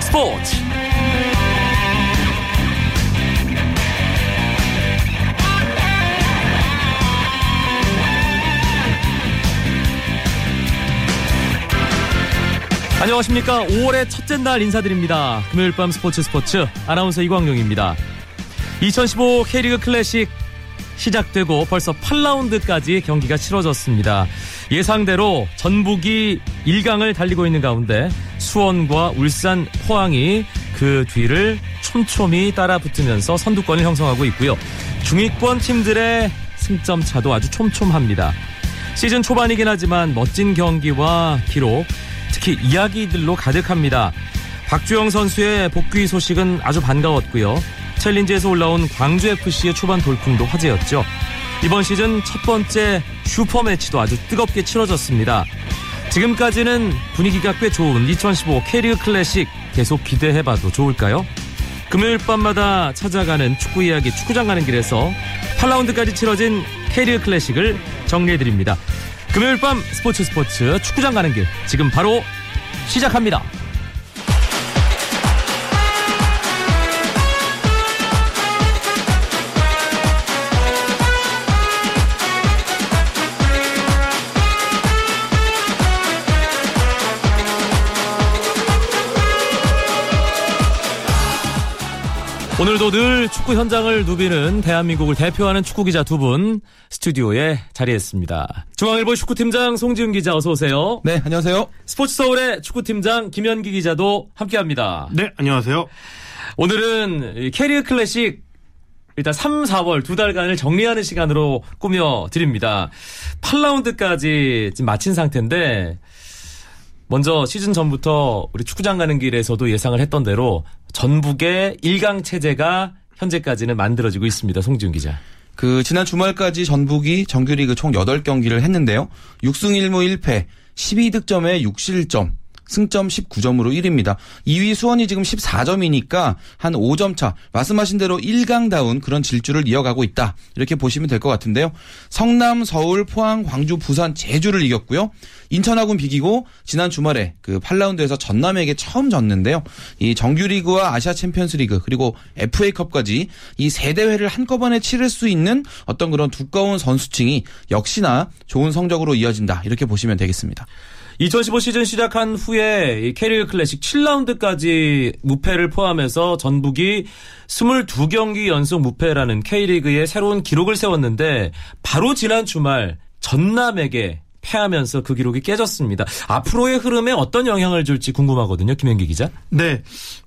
스포츠 안녕하십니까. 5월의 첫째 날 인사드립니다. 금요일 밤 스포츠 아나운서 이광용입니다. 2015 K리그 클래식 시작되고 벌써 8라운드까지 경기가 치러졌습니다. 예상대로 전북이 1강을 달리고 있는 가운데 수원과 울산, 포항이 그 뒤를 촘촘히 따라붙으면서 선두권을 형성하고 있고요. 중위권 팀들의 승점 차도 아주 촘촘합니다. 시즌 초반이긴 하지만 멋진 경기와 기록, 특히 이야기들로 가득합니다. 박주영 선수의 복귀 소식은 아주 반가웠고요. 챌린지에서 올라온 광주FC의 초반 돌풍도 화제였죠. 이번 시즌 첫 번째 슈퍼매치도 아주 뜨겁게 치러졌습니다. 지금까지는 분위기가 꽤 좋은 2015 K리그 클래식 계속 기대해봐도 좋을까요? 금요일 밤마다 찾아가는 축구 이야기 축구장 가는 길에서 8라운드까지 치러진 K리그 클래식을 정리해드립니다. 금요일 밤 스포츠 축구장 가는 길 지금 바로 시작합니다. 오늘도 늘 축구 현장을 누비는 대한민국을 대표하는 축구기자 두 분 스튜디오에 자리했습니다. 중앙일보 축구팀장 송지훈 기자 어서 오세요. 네, 안녕하세요. 스포츠서울의 축구팀장 김연기 기자도 함께합니다. 네, 안녕하세요. 오늘은 K리그 클래식 일단 3, 4월 두 달간을 정리하는 시간으로 꾸며드립니다. 8라운드까지 지금 마친 상태인데 먼저 시즌 전부터 우리 축구장 가는 길에서도 예상을 했던 대로 전북의 1강 체제가 현재까지는 만들어지고 있습니다. 송지훈 기자. 지난 주말까지 전북이 정규리그 총 8경기를 했는데요. 6승 1무 1패, 12득점에 6실점, 승점 19점으로 1위입니다. 2위 수원이 지금 14점이니까 한 5점 차, 말씀하신 대로 1강다운 그런 질주를 이어가고 있다. 이렇게 보시면 될 것 같은데요. 성남, 서울, 포항, 광주, 부산, 제주를 이겼고요. 인천하고는 비기고 지난 주말에 8라운드에서 전남에게 처음 졌는데요. 이 정규리그와 아시아 챔피언스리그 그리고 FA컵까지 이 세 대회를 한꺼번에 치를 수 있는 어떤 그런 두꺼운 선수층이 역시나 좋은 성적으로 이어진다. 이렇게 보시면 되겠습니다. 2015 시즌 시작한 후에 K리그 클래식 7라운드까지 무패를 포함해서 전북이 22경기 연속 무패라는 K리그의 새로운 기록을 세웠는데 바로 지난 주말 전남에게 패하면서 그 기록이 깨졌습니다. 앞으로의 흐름에 어떤 영향을 줄지 궁금하거든요. 김현기 기자. 네.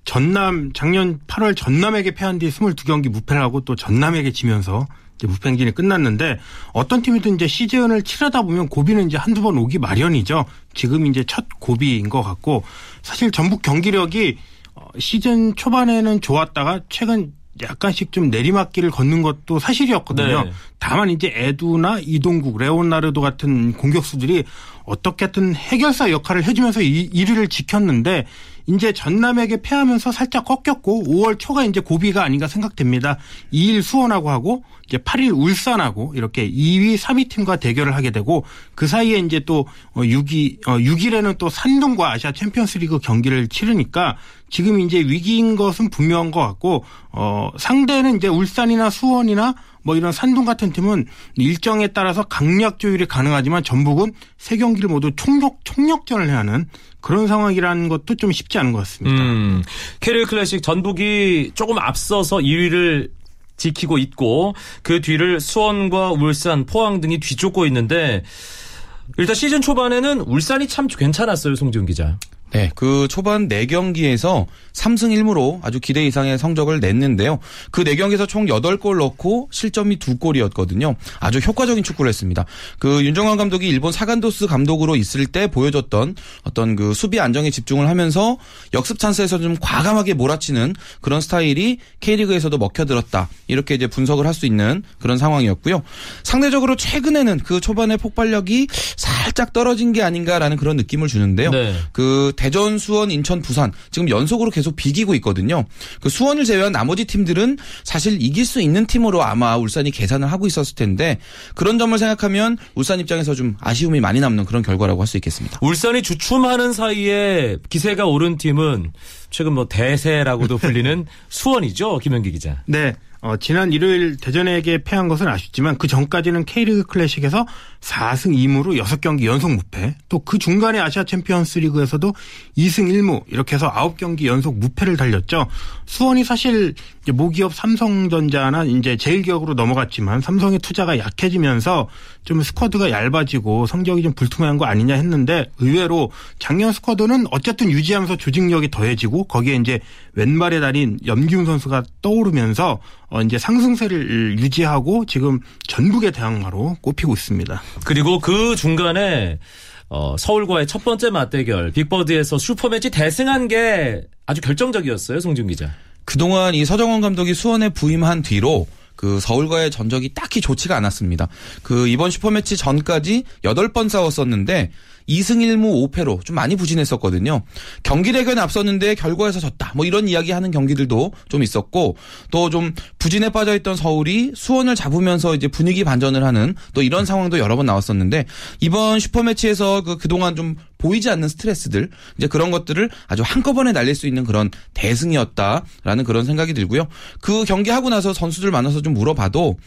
전남 작년 8월 전남에게 패한 뒤 22경기 무패를 하고 또 전남에게 지면서 이제 무패 행진이 끝났는데 어떤 팀이든 이제 시즌을 치르다 보면 고비는 이제 한두 번 오기 마련이죠. 지금 이제 첫 고비인 것 같고 사실 전북 경기력이 시즌 초반에는 좋았다가 최근 약간씩 좀 내리막길을 걷는 것도 사실이었거든요. 네. 다만 이제 에두나 이동국, 레오나르도 같은 공격수들이 어떻게든 해결사 역할을 해주면서 1위를 지켰는데 이제 전남에게 패하면서 살짝 꺾였고 5월 초가 이제 고비가 아닌가 생각됩니다. 2일 수원하고 하고 이제 8일 울산하고 이렇게 2위, 3위 팀과 대결을 하게 되고 그 사이에 이제 또 6일에는 또 산둥과 아시아 챔피언스리그 경기를 치르니까 지금 이제 위기인 것은 분명한 것 같고 상대는 이제 울산이나 수원이나 뭐 이런 산둥 같은 팀은 일정에 따라서 강약 조율이 가능하지만 전북은 세 경기를 모두 총력전을 해야 하는 그런 상황이라는 것도 좀 쉽지 않은 것 같습니다. K리그 클래식 전북이 조금 앞서서 2위를 지키고 있고 그 뒤를 수원과 울산, 포항 등이 뒤쫓고 있는데 일단 시즌 초반에는 울산이 참 괜찮았어요. 송지훈 기자. 네, 초반 4경기에서 3승 1무로 아주 기대 이상의 성적을 냈는데요. 그 4경기에서 총 8골 넣고 실점이 2골이었거든요. 아주 효과적인 축구를 했습니다. 윤정환 감독이 일본 사간도스 감독으로 있을 때 보여줬던 어떤 수비 안정에 집중을 하면서 역습 찬스에서 좀 과감하게 몰아치는 그런 스타일이 K리그에서도 먹혀들었다. 이렇게 이제 분석을 할 수 있는 그런 상황이었고요. 상대적으로 최근에는 초반의 폭발력이 살짝 떨어진 게 아닌가라는 그런 느낌을 주는데요. 네. 대전, 수원, 인천, 부산 지금 연속으로 계속 비기고 있거든요. 그 수원을 제외한 나머지 팀들은 사실 이길 수 있는 팀으로 아마 울산이 계산을 하고 있었을 텐데 그런 점을 생각하면 울산 입장에서 좀 아쉬움이 많이 남는 그런 결과라고 할 수 있겠습니다. 울산이 주춤하는 사이에 기세가 오른 팀은 최근 뭐 대세라고도 불리는 수원이죠, 김연기 기자. 네. 지난 일요일 대전에게 패한 것은 아쉽지만 그 전까지는 K리그 클래식에서 4승 2무로 6경기 연속 무패, 또 그 중간에 아시아 챔피언스리그에서도 2승 1무 이렇게 해서 9경기 연속 무패를 달렸죠. 수원이 사실 이제 모기업 삼성전자나 이제 제1기업으로 넘어갔지만 삼성의 투자가 약해지면서 좀 스쿼드가 얇아지고 성적이 좀 불투명한 거 아니냐 했는데 의외로 작년 스쿼드는 어쨌든 유지하면서 조직력이 더해지고 거기에 이제 왼발의 달인 염기훈 선수가 떠오르면서 이제 상승세를 유지하고 지금 전북의 대항마로 꼽히고 있습니다. 그리고 그 중간에 서울과의 첫 번째 맞대결 빅버드에서 슈퍼매치 대승한 게 아주 결정적이었어요, 송지훈 기자. 그동안 이 서정원 감독이 수원에 부임한 뒤로 그 서울과의 전적이 딱히 좋지가 않았습니다. 그 이번 슈퍼매치 전까지 8번 싸웠었는데 2승 1무 5패로 좀 많이 부진했었거든요. 경기 대결은 앞섰는데 결과에서 졌다. 뭐 이런 이야기하는 경기들도 좀 있었고 또 좀 부진에 빠져있던 서울이 수원을 잡으면서 이제 분위기 반전을 하는 또 이런 상황도 여러 번 나왔었는데 이번 슈퍼매치에서 그동안 좀 보이지 않는 스트레스들 이제 그런 것들을 아주 한꺼번에 날릴 수 있는 그런 대승이었다라는 그런 생각이 들고요. 그 경기하고 나서 선수들 만나서 좀 물어봐도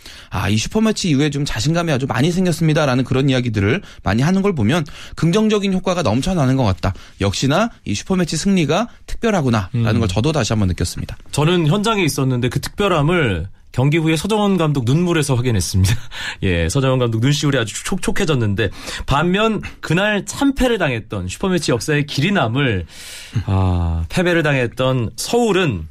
이 슈퍼매치 이후에 좀 자신감이 아주 많이 생겼습니다라는 그런 이야기들을 많이 하는 걸 보면 긍정적인 효과가 넘쳐나는 것 같다. 역시나 이 슈퍼매치 승리가 특별하구나라는 걸 저도 다시 한번 느꼈습니다. 저는 현장에 있었는데 그 특별함을 경기 후에 서정원 감독 눈물에서 확인했습니다. 예, 서정원 감독 눈시울이 아주 촉촉해졌는데 반면 그날 참패를 당했던 슈퍼매치 역사의 길이 남을 패배를 당했던 서울은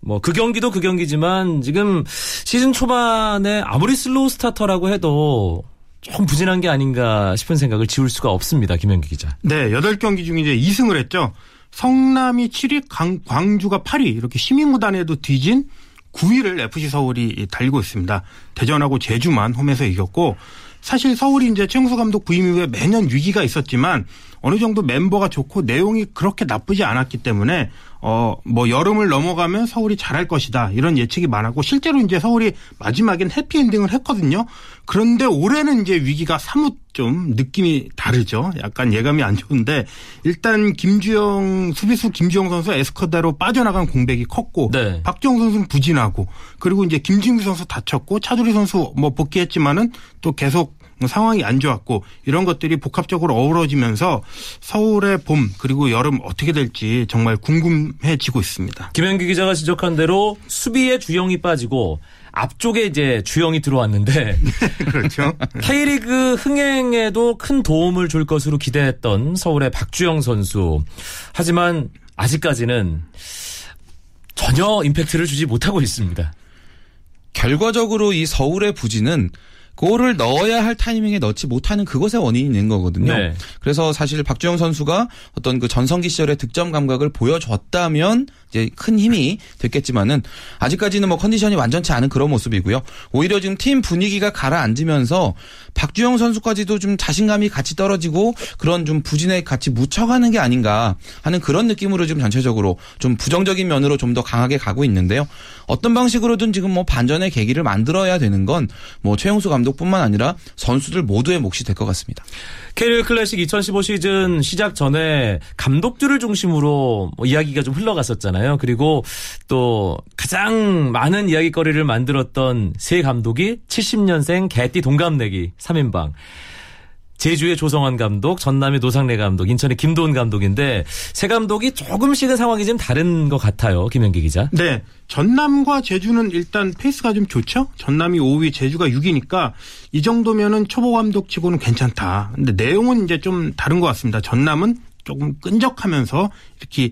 뭐 그 경기도 그 경기지만 지금 시즌 초반에 아무리 슬로우 스타터라고 해도 조금 부진한 게 아닌가 싶은 생각을 지울 수가 없습니다. 김연기 기자. 네, 8경기 중에 이제 2승을 했죠. 성남이 7위, 광주가 8위 이렇게 시민구단에도 뒤진 9위를 FC 서울이 달리고 있습니다. 대전하고 제주만 홈에서 이겼고 사실 서울이 이제 최용수 감독 부임 이후에 매년 위기가 있었지만 어느 정도 멤버가 좋고 내용이 그렇게 나쁘지 않았기 때문에 뭐 여름을 넘어가면 서울이 잘할 것이다 이런 예측이 많았고 실제로 이제 서울이 마지막엔 해피엔딩을 했거든요. 그런데 올해는 이제 위기가 사뭇 좀 느낌이 다르죠. 약간 예감이 안 좋은데 일단 수비수 김주영 선수 에스커다로 빠져나간 공백이 컸고 네. 박주영 선수는 부진하고 그리고 이제 김준규 선수 다쳤고 차두리 선수 뭐 복귀했지만은 또 계속 상황이 안 좋았고 이런 것들이 복합적으로 어우러지면서 서울의 봄 그리고 여름 어떻게 될지 정말 궁금해지고 있습니다. 김연기 기자가 지적한 대로 수비에 주영이 빠지고 앞쪽에 이제 주영이 들어왔는데 그렇죠. K리그 흥행에도 큰 도움을 줄 것으로 기대했던 서울의 박주영 선수. 하지만 아직까지는 전혀 임팩트를 주지 못하고 있습니다. 결과적으로 이 서울의 부진은 골을 넣어야 할 타이밍에 넣지 못하는 그것의 원인이 있는 거거든요. 네. 그래서 사실 박주영 선수가 어떤 그 전성기 시절의 득점 감각을 보여줬다면 이제 큰 힘이 됐겠지만은 아직까지는 뭐 컨디션이 완전치 않은 그런 모습이고요. 오히려 지금 팀 분위기가 가라앉으면서 박주영 선수까지도 좀 자신감이 같이 떨어지고 그런 좀 부진에 같이 묻혀가는 게 아닌가 하는 그런 느낌으로 지금 전체적으로 좀 부정적인 면으로 좀 더 강하게 가고 있는데요. 어떤 방식으로든 지금 뭐 반전의 계기를 만들어야 되는 건 뭐 최용수 감독뿐만 아니라 선수들 모두의 몫이 될 것 같습니다. K리그 클래식 2015 시즌 시작 전에 감독들을 중심으로 뭐 이야기가 좀 흘러갔었잖아요. 그리고 또 가장 많은 이야기거리를 만들었던 세 감독이 70년생 개띠 동갑내기 3인방. 제주의 조성환 감독, 전남의 노상래 감독, 인천의 김도훈 감독인데 세 감독이 조금씩은 상황이 좀 다른 것 같아요. 김연기 기자. 네. 전남과 제주는 일단 페이스가 좀 좋죠. 전남이 5위, 제주가 6위니까 이 정도면은 초보 감독치고는 괜찮다. 근데 내용은 이제 좀 다른 것 같습니다. 전남은 조금 끈적하면서 이렇게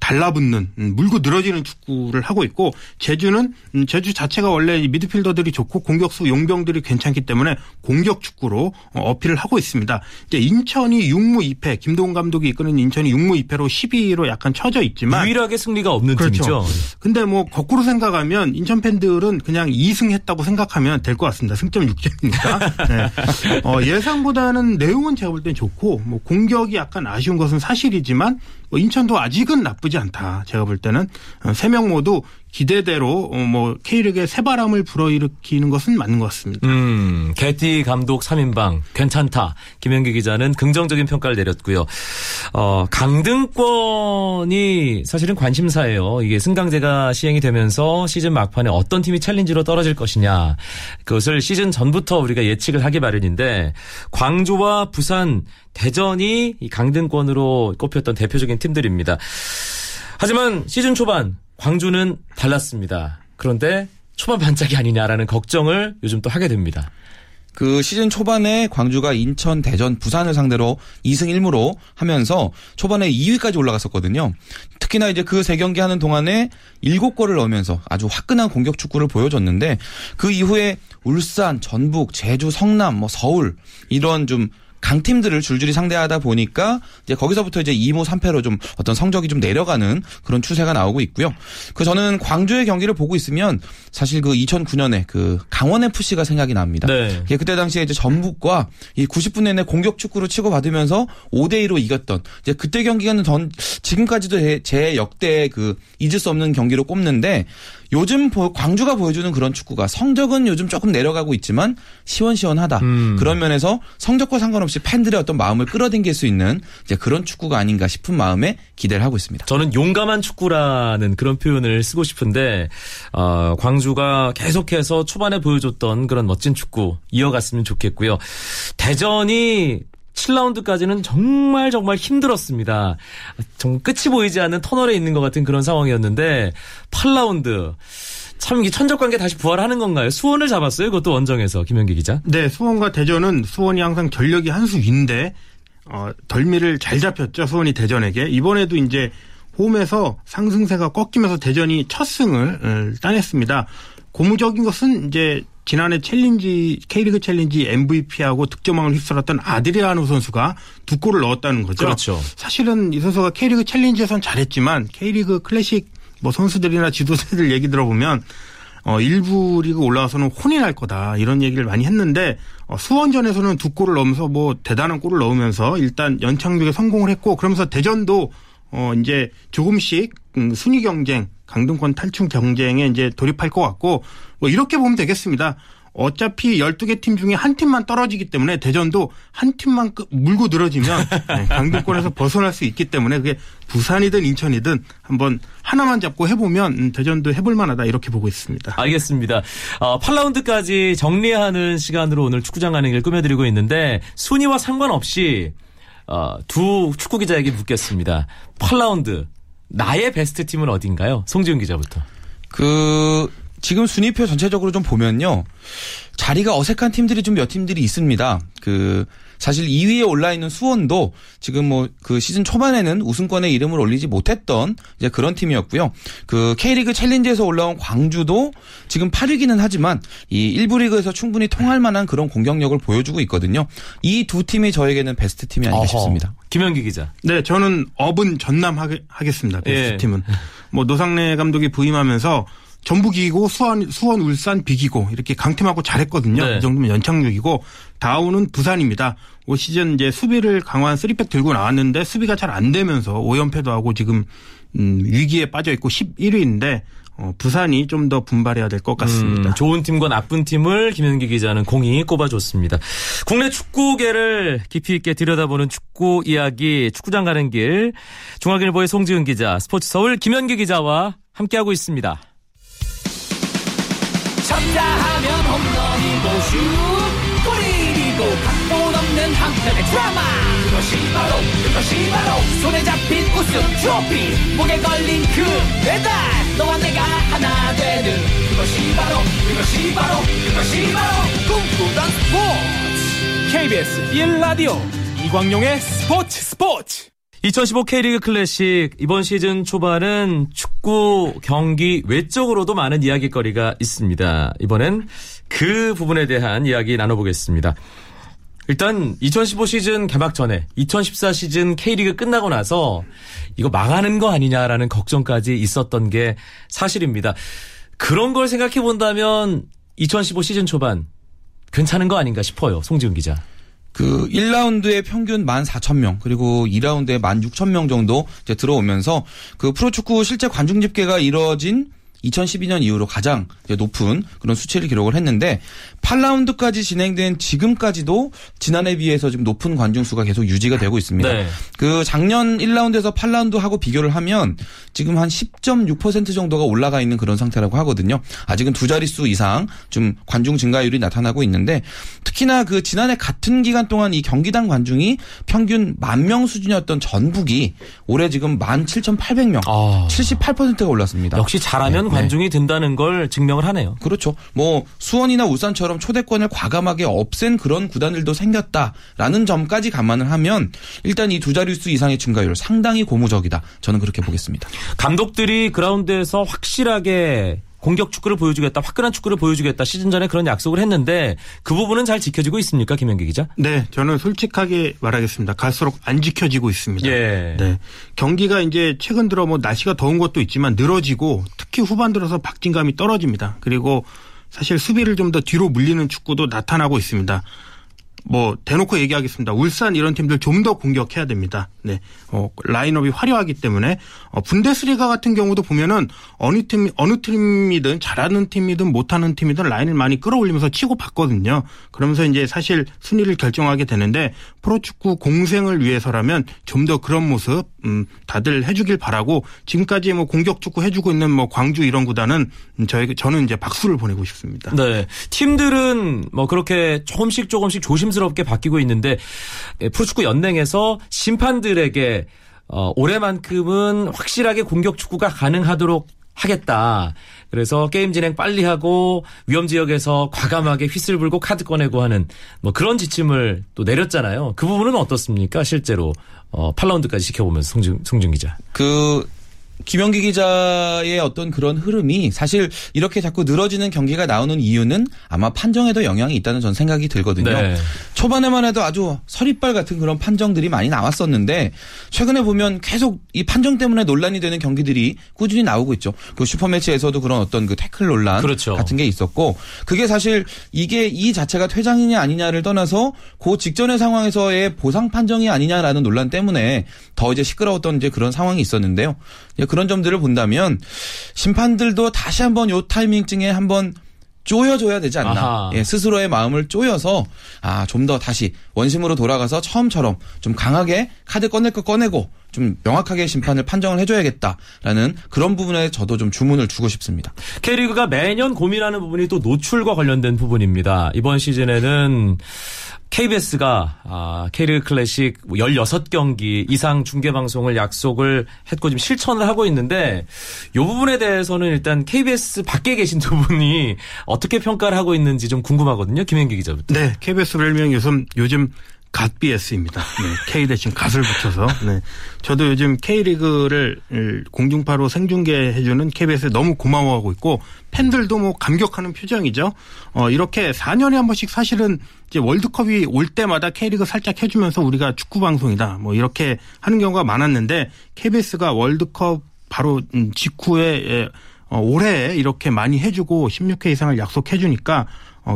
달라붙는 물고 늘어지는 축구를 하고 있고, 제주는 제주 자체가 원래 미드필더들이 좋고 공격수 용병들이 괜찮기 때문에 공격 축구로 어필을 하고 있습니다. 이제 인천이 6무 2패, 김동훈 감독이 이끄는 인천이 6무 2패로 10위로 약간 처져 있지만 유일하게 승리가 없는 그렇죠. 팀이죠. 근데 뭐 거꾸로 생각하면 인천 팬들은 그냥 2승했다고 생각하면 될 것 같습니다. 승점 6점이니까. 네. 예상보다는 내용은 제가 볼 땐 좋고 뭐 공격이 약간 아쉬운 것은 사실이지만 뭐 인천도 아직은 나쁘지 않다. 제가 볼 때는 3명 모두 기대대로 뭐 K리그의 새바람을 불어일으키는 것은 맞는 것 같습니다. 개띠 감독 3인방 괜찮다. 김연기 기자는 긍정적인 평가를 내렸고요. 강등권이 사실은 관심사예요. 이게 승강제가 시행이 되면서 시즌 막판에 어떤 팀이 챌린지로 떨어질 것이냐. 그것을 시즌 전부터 우리가 예측을 하기 마련인데 광주와 부산, 대전이 이 강등권으로 꼽혔던 대표적인 팀들입니다. 하지만 시즌 초반 광주는 달랐습니다. 그런데 초반 반짝이 아니냐라는 걱정을 요즘 또 하게 됩니다. 그 시즌 초반에 광주가 인천, 대전, 부산을 상대로 2승 1무로 하면서 초반에 2위까지 올라갔었거든요. 특히나 이제 그 3경기 하는 동안에 7골을 넣으면서 아주 화끈한 공격 축구를 보여줬는데 그 이후에 울산, 전북, 제주, 성남, 뭐 서울 이런 좀 강팀들을 줄줄이 상대하다 보니까 이제 거기서부터 이제 2무 3패로 좀 어떤 성적이 좀 내려가는 그런 추세가 나오고 있고요. 그 저는 광주의 경기를 보고 있으면 사실 그 2009년에 그 강원FC가 생각이 납니다. 네. 그때 당시에 이제 전북과 이 90분 내내 공격 축구로 치고받으면서 5대2로 이겼던 이제 그때 경기는 전 지금까지도 제 역대 그 잊을 수 없는 경기로 꼽는데 요즘 광주가 보여주는 그런 축구가 성적은 요즘 조금 내려가고 있지만 시원시원하다. 그런 면에서 성적과 상관없이 팬들의 어떤 마음을 끌어당길 수 있는 이제 그런 축구가 아닌가 싶은 마음에 기대를 하고 있습니다. 저는 용감한 축구라는 그런 표현을 쓰고 싶은데 광주가 계속해서 초반에 보여줬던 그런 멋진 축구 이어갔으면 좋겠고요. 대전이 7라운드까지는 정말 힘들었습니다. 정말 끝이 보이지 않는 터널에 있는 것 같은 그런 상황이었는데 8라운드. 참 이게 천적관계 다시 부활하는 건가요? 수원을 잡았어요? 그것도 원정에서 김연기 기자. 네. 수원과 대전은 수원이 항상 전력이 한 수 위인데 덜미를 잘 잡혔죠. 수원이 대전에게. 이번에도 이제 홈에서 상승세가 꺾이면서 대전이 첫 승을 따냈습니다. 고무적인 것은 이제 지난해 K리그 챌린지 MVP하고 득점왕을 휩쓸었던 아드리아노 선수가 2골을 넣었다는 거죠. 그렇죠. 사실은 이 선수가 K리그 챌린지에선 잘했지만 K리그 클래식 뭐 선수들이나 지도자들 얘기 들어보면 일부 리그 올라와서는 혼이 날 거다 이런 얘기를 많이 했는데 수원전에서는 2골을 넣으면서 뭐 대단한 골을 넣으면서 일단 연착륙에 성공을 했고 그러면서 대전도 이제 조금씩 순위 경쟁, 강등권 탈출 경쟁에 이제 돌입할 것 같고 뭐 이렇게 보면 되겠습니다. 어차피 12개 팀 중에 한 팀만 떨어지기 때문에 대전도 한 팀만 물고 늘어지면 강등권에서 벗어날 수 있기 때문에 그게 부산이든 인천이든 한번 하나만 잡고 해보면 대전도 해볼 만하다 이렇게 보고 있습니다. 알겠습니다. 8라운드까지 정리하는 시간으로 오늘 축구장 가는 길 꾸며드리고 있는데 순위와 상관없이 두 축구 기자에게 묻겠습니다. 8라운드 나의 베스트 팀은 어딘가요? 송지훈 기자부터. 지금 순위표 전체적으로 좀 보면요. 자리가 어색한 팀들이 좀 몇 팀들이 있습니다. 사실 2위에 올라 있는 수원도 지금 뭐 그 시즌 초반에는 우승권에 이름을 올리지 못했던 이제 그런 팀이었고요. K리그 챌린지에서 올라온 광주도 지금 8위기는 하지만 이 1부 리그에서 충분히 통할 만한 그런 공격력을 보여주고 있거든요. 이 두 팀이 저에게는 베스트 팀이 아닌가 싶습니다. 김연기 기자. 네, 저는 업은 전남 하겠습니다. 베스트 팀은. 뭐 노상래 감독이 부임하면서 전북 이기고 수원 울산 비기고 이렇게 강팀하고 잘했거든요. 네. 이 정도면 연착륙이고 다운은 부산입니다. 올 시즌 이제 수비를 강화한 3백 들고 나왔는데 수비가 잘 안 되면서 5연패도 하고 지금 위기에 빠져 있고 11위인데 부산이 좀 더 분발해야 될 것 같습니다. 좋은 팀과 나쁜 팀을 김연기 기자는 공이 꼽아줬습니다. 국내 축구계를 깊이 있게 들여다보는 축구 이야기 축구장 가는 길 중앙일보의 송지훈 기자, 스포츠 서울 김연기 기자와 함께하고 있습니다. 쳤다 하면 홈런이고 슛 골이고 각본 없는 한편의 드라마 그것이 바로 손에 잡힌 우승 트로피 목에 걸린 그 배달 너와 내가 하나 되는 그것이 바로 꿈꾸던 스포츠 KBS 1라디오 이광용의 스포츠 2015 K리그 클래식 이번 시즌 초반은 축구 경기 외적으로도 많은 이야기거리가 있습니다. 이번엔 그 부분에 대한 이야기 나눠보겠습니다. 일단 2015 시즌 개막 전에 2014 시즌 K리그 끝나고 나서 이거 망하는 거 아니냐라는 걱정까지 있었던 게 사실입니다. 그런 걸 생각해 본다면 2015 시즌 초반 괜찮은 거 아닌가 싶어요. 송지훈 기자. 1라운드에 평균 14,000명, 그리고 2라운드에 16,000명 정도 이제 들어오면서 프로축구 실제 관중 집계가 이뤄진 2012년 이후로 가장 높은 그런 수치를 기록을 했는데 8라운드까지 진행된 지금까지도 지난해에 비해서 지금 높은 관중수가 계속 유지가 되고 있습니다. 네. 작년 1라운드에서 8라운드하고 비교를 하면 지금 한 10.6% 정도가 올라가 있는 그런 상태라고 하거든요. 아직은 두 자릿수 이상 좀 관중 증가율이 나타나고 있는데 특히나 지난해 같은 기간 동안 이 경기당 관중이 평균 10,000명 수준이었던 전북이 올해 지금 17,800명, 78%가 올랐습니다. 역시 잘하면 관중이 든다는 걸 증명을 하네요. 그렇죠. 수원이나 울산처럼 초대권을 과감하게 없앤 그런 구단들도 생겼다라는 점까지 감안을 하면 일단 이 두 자릿수 이상의 증가율 상당히 고무적이다. 저는 그렇게 보겠습니다. 감독들이 그라운드에서 확실하게 공격 축구를 보여주겠다, 화끈한 축구를 보여주겠다 시즌 전에 그런 약속을 했는데 그 부분은 잘 지켜지고 있습니까? 김연기 기자. 네. 저는 솔직하게 말하겠습니다. 갈수록 안 지켜지고 있습니다. 예. 네. 경기가 이제 최근 들어 날씨가 더운 것도 있지만 늘어지고 특히 후반 들어서 박진감이 떨어집니다. 그리고 사실 수비를 좀 더 뒤로 물리는 축구도 나타나고 있습니다. 대놓고 얘기하겠습니다. 울산 이런 팀들 좀 더 공격해야 됩니다. 네. 라인업이 화려하기 때문에, 분데스리가 같은 경우도 보면은 어느 팀이든 잘하는 팀이든 못하는 팀이든 라인을 많이 끌어올리면서 치고 받거든요. 그러면서 이제 사실 순위를 결정하게 되는데, 프로축구 공생을 위해서라면 좀 더 그런 모습, 다들 해주길 바라고, 지금까지 공격축구 해주고 있는 광주 이런 구단은 저는 이제 박수를 보내고 싶습니다. 네. 팀들은 그렇게 조금씩 조심스럽게 바뀌고 있는데 프로축구 연맹에서 심판들에게 올해만큼은 확실하게 공격축구가 가능하도록 하겠다. 그래서 게임 진행 빨리 하고 위험 지역에서 과감하게 휘슬 불고 카드 꺼내고 하는 그런 지침을 또 내렸잖아요. 그 부분은 어떻습니까? 실제로 8라운드까지 지켜보면서 송준 기자. 김연기 기자의 어떤 그런 흐름이 사실 이렇게 자꾸 늘어지는 경기가 나오는 이유는 아마 판정에도 영향이 있다는 전 생각이 들거든요. 네. 초반에만 해도 아주 서리빨 같은 그런 판정들이 많이 나왔었는데 최근에 보면 계속 이 판정 때문에 논란이 되는 경기들이 꾸준히 나오고 있죠. 슈퍼매치에서도 그런 어떤 태클 논란 그렇죠. 같은 게 있었고 그게 사실 이게 이 자체가 퇴장이냐 아니냐를 떠나서 그 직전의 상황에서의 보상 판정이 아니냐라는 논란 때문에 더 이제 시끄러웠던 그런 상황이 있었는데요. 그런 점들을 본다면 심판들도 다시 한번 요 타이밍쯤에 한번 쪼여줘야 되지 않나. 예, 스스로의 마음을 쪼여서 좀 더 다시 원심으로 돌아가서 처음처럼 좀 강하게 카드 꺼낼 거 꺼내고 좀 명확하게 심판을 판정을 해줘야겠다라는 그런 부분에 저도 좀 주문을 주고 싶습니다. K리그가 매년 고민하는 부분이 또 노출과 관련된 부분입니다. 이번 시즌에는 KBS가 K리그 클래식 16경기 이상 중계방송을 약속을 했고 지금 실천을 하고 있는데 이 부분에 대해서는 일단 KBS 밖에 계신 두 분이 어떻게 평가를 하고 있는지 좀 궁금하거든요. 김현기 기자부터. 네. KBS 별명 요즘 갓BS입니다. 네, K 대신 갓을 붙여서. 네, 저도 요즘 K리그를 공중파로 생중계해주는 KBS에 너무 고마워하고 있고 팬들도 감격하는 표정이죠. 이렇게 4년에 한 번씩 사실은 이제 월드컵이 올 때마다 K리그 살짝 해주면서 우리가 축구 방송이다. 이렇게 하는 경우가 많았는데 KBS가 월드컵 바로 직후에 올해 이렇게 많이 해주고 16회 이상을 약속해주니까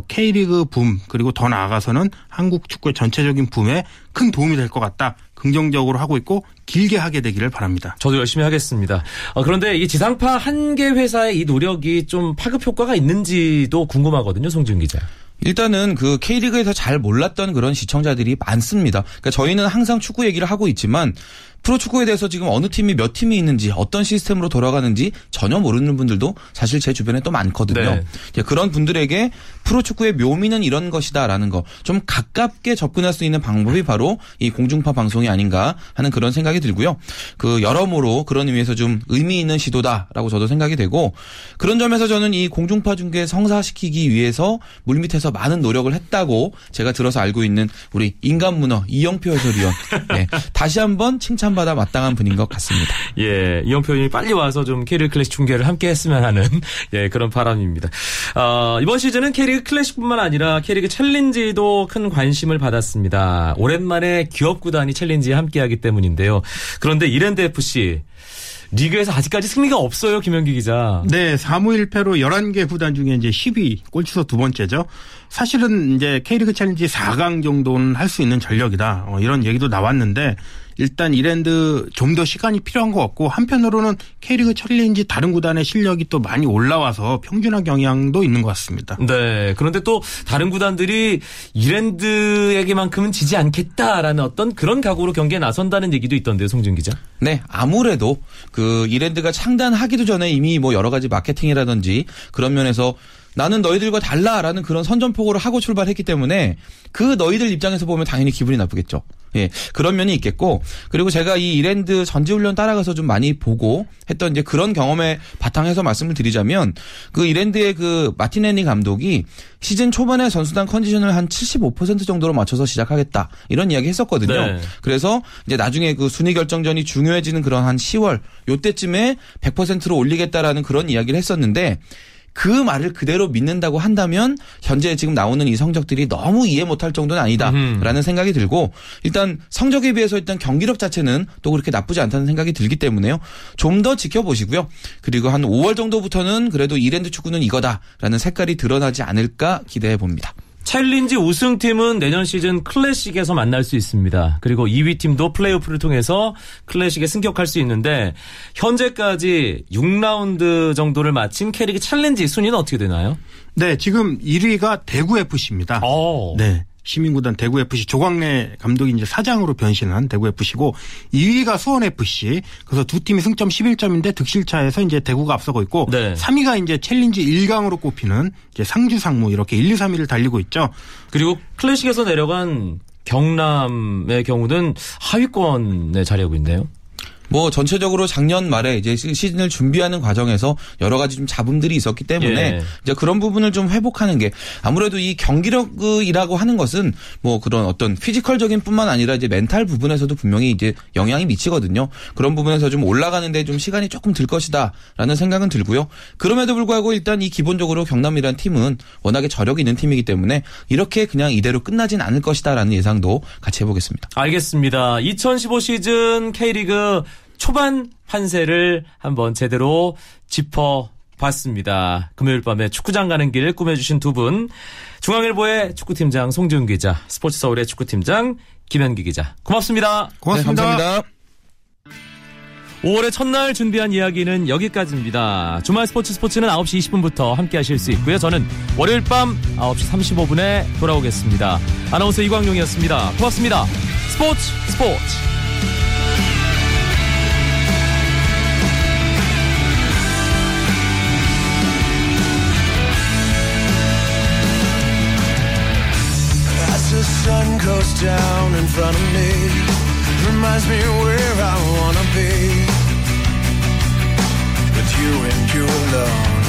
K리그 붐 그리고 더 나아가서는 한국 축구의 전체적인 붐에 큰 도움이 될 것 같다. 긍정적으로 하고 있고 길게 하게 되기를 바랍니다. 저도 열심히 하겠습니다. 그런데 이 지상파 한 개 회사의 이 노력이 좀 파급 효과가 있는지도 궁금하거든요. 송준 기자. 일단은 K리그에서 잘 몰랐던 그런 시청자들이 많습니다. 그러니까 저희는 항상 축구 얘기를 하고 있지만 프로축구에 대해서 지금 어느 팀이 몇 팀이 있는지 어떤 시스템으로 돌아가는지 전혀 모르는 분들도 사실 제 주변에 또 많거든요. 네. 이제 그런 분들에게 프로축구의 묘미는 이런 것이다라는 거 좀 가깝게 접근할 수 있는 방법이 바로 이 공중파 방송이 아닌가 하는 그런 생각이 들고요. 여러모로 그런 의미에서 좀 의미 있는 시도다라고 저도 생각이 되고 그런 점에서 저는 이 공중파 중계 성사시키기 위해서 물밑에서 많은 노력을 했다고 제가 들어서 알고 있는 우리 인간문어 이영표 해설위원 네. 다시 한번 칭찬 칭찬받아 마땅한 분인 것 같습니다. 예, 이영표 님이 빨리 와서 좀 K리그 클래식 중계를 함께 했으면 하는 예, 그런 바람입니다. 이번 시즌은 K리그 클래식뿐만 아니라 K리그 챌린지도 큰 관심을 받았습니다. 오랜만에 기업 구단이 챌린지에 함께하기 때문인데요. 그런데 이랜드FC 리그에서 아직까지 승리가 없어요, 김연기 기자. 네, 4무 1패로 11개 구단 중에 이제 10위, 꼴찌서 두 번째죠. 사실은 이제 K리그 챌린지 4강 정도는 할 수 있는 전력이다. 이런 얘기도 나왔는데 일단 이랜드 좀 더 시간이 필요한 것 같고, 한편으로는 K리그 챌린지 다른 구단의 실력이 또 많이 올라와서 평준화 경향도 있는 것 같습니다. 네. 그런데 또 다른 구단들이 이랜드에게만큼은 지지 않겠다라는 어떤 그런 각오로 경기에 나선다는 얘기도 있던데요, 송지훈 기자. 네. 아무래도 그 이랜드가 창단하기도 전에 이미 뭐 여러 가지 마케팅이라든지 그런 면에서 나는 너희들과 달라라는 그런 선전포고를 하고 출발했기 때문에 그 너희들 입장에서 보면 당연히 기분이 나쁘겠죠. 예, 그런 면이 있겠고, 그리고 제가 이 이랜드 전지훈련 따라가서 좀 많이 보고 했던 이제 그런 경험에 바탕해서 말씀을 드리자면, 그 이랜드의 그 마티네니 감독이 시즌 초반에 선수단 컨디션을 한 75% 정도로 맞춰서 시작하겠다 이런 이야기 했었거든요. 네. 그래서 이제 나중에 그 순위 결정전이 중요해지는 그런 한 10월 요때쯤에 100%로 올리겠다라는 그런 이야기를 했었는데, 그 말을 그대로 믿는다고 한다면 현재 지금 나오는 이 성적들이 너무 이해 못할 정도는 아니다라는 생각이 들고, 일단 성적에 비해서 일단 경기력 자체는 또 그렇게 나쁘지 않다는 생각이 들기 때문에요. 좀 더 지켜보시고요. 그리고 한 5월 정도부터는 그래도 이랜드 축구는 이거다라는 색깔이 드러나지 않을까 기대해 봅니다. 챌린지 우승팀은 내년 시즌 클래식에서 만날 수 있습니다. 그리고 2위 팀도 플레이오프를 통해서 클래식에 승격할 수 있는데, 현재까지 6라운드 정도를 마친 K리그 챌린지 순위는 어떻게 되나요? 네, 지금 1위가 대구FC입니다. 네, 시민구단 대구FC, 조광래 감독이 이제 사장으로 변신한 대구FC고, 2위가 수원FC. 그래서 두 팀이 승점 11점인데 득실차에서 이제 대구가 앞서고 있고, 네. 3위가 이제 챌린지 1강으로 꼽히는 이제 상주상무, 이렇게 1, 2, 3위를 달리고 있죠. 그리고 클래식에서 내려간 경남의 경우는 하위권에 자리하고 있네요. 뭐 전체적으로 작년 말에 이제 시즌을 준비하는 과정에서 여러 가지 좀 잡음들이 있었기 때문에 예. 이제 그런 부분을 좀 회복하는 게, 아무래도 이 경기력이라고 하는 것은 뭐 그런 어떤 피지컬적인 뿐만 아니라 이제 멘탈 부분에서도 분명히 이제 영향이 미치거든요. 그런 부분에서 좀 올라가는데 좀 시간이 조금 들 것이다라는 생각은 들고요. 그럼에도 불구하고 일단 이 기본적으로 경남이라는 팀은 워낙에 저력이 있는 팀이기 때문에 이렇게 그냥 이대로 끝나진 않을 것이다라는 예상도 같이 해보겠습니다. 알겠습니다. 2015 시즌 K리그 초반 환세를 한번 제대로 짚어봤습니다. 금요일 밤에 축구장 가는 길 꾸며주신 두 분, 중앙일보의 축구팀장 송지훈 기자, 스포츠서울의 축구팀장 김연기 기자, 고맙습니다. 고맙습니다. 네, 감사합니다. 5월의 첫날 준비한 이야기는 여기까지입니다. 주말 스포츠는 9시 20분부터 함께하실 수 있고요. 저는 월요일 밤 9시 35분에 돌아오겠습니다. 아나운서 이광용이었습니다. 고맙습니다. 스포츠. Sun goes down in front of me, reminds me where I wanna be, with you and you alone.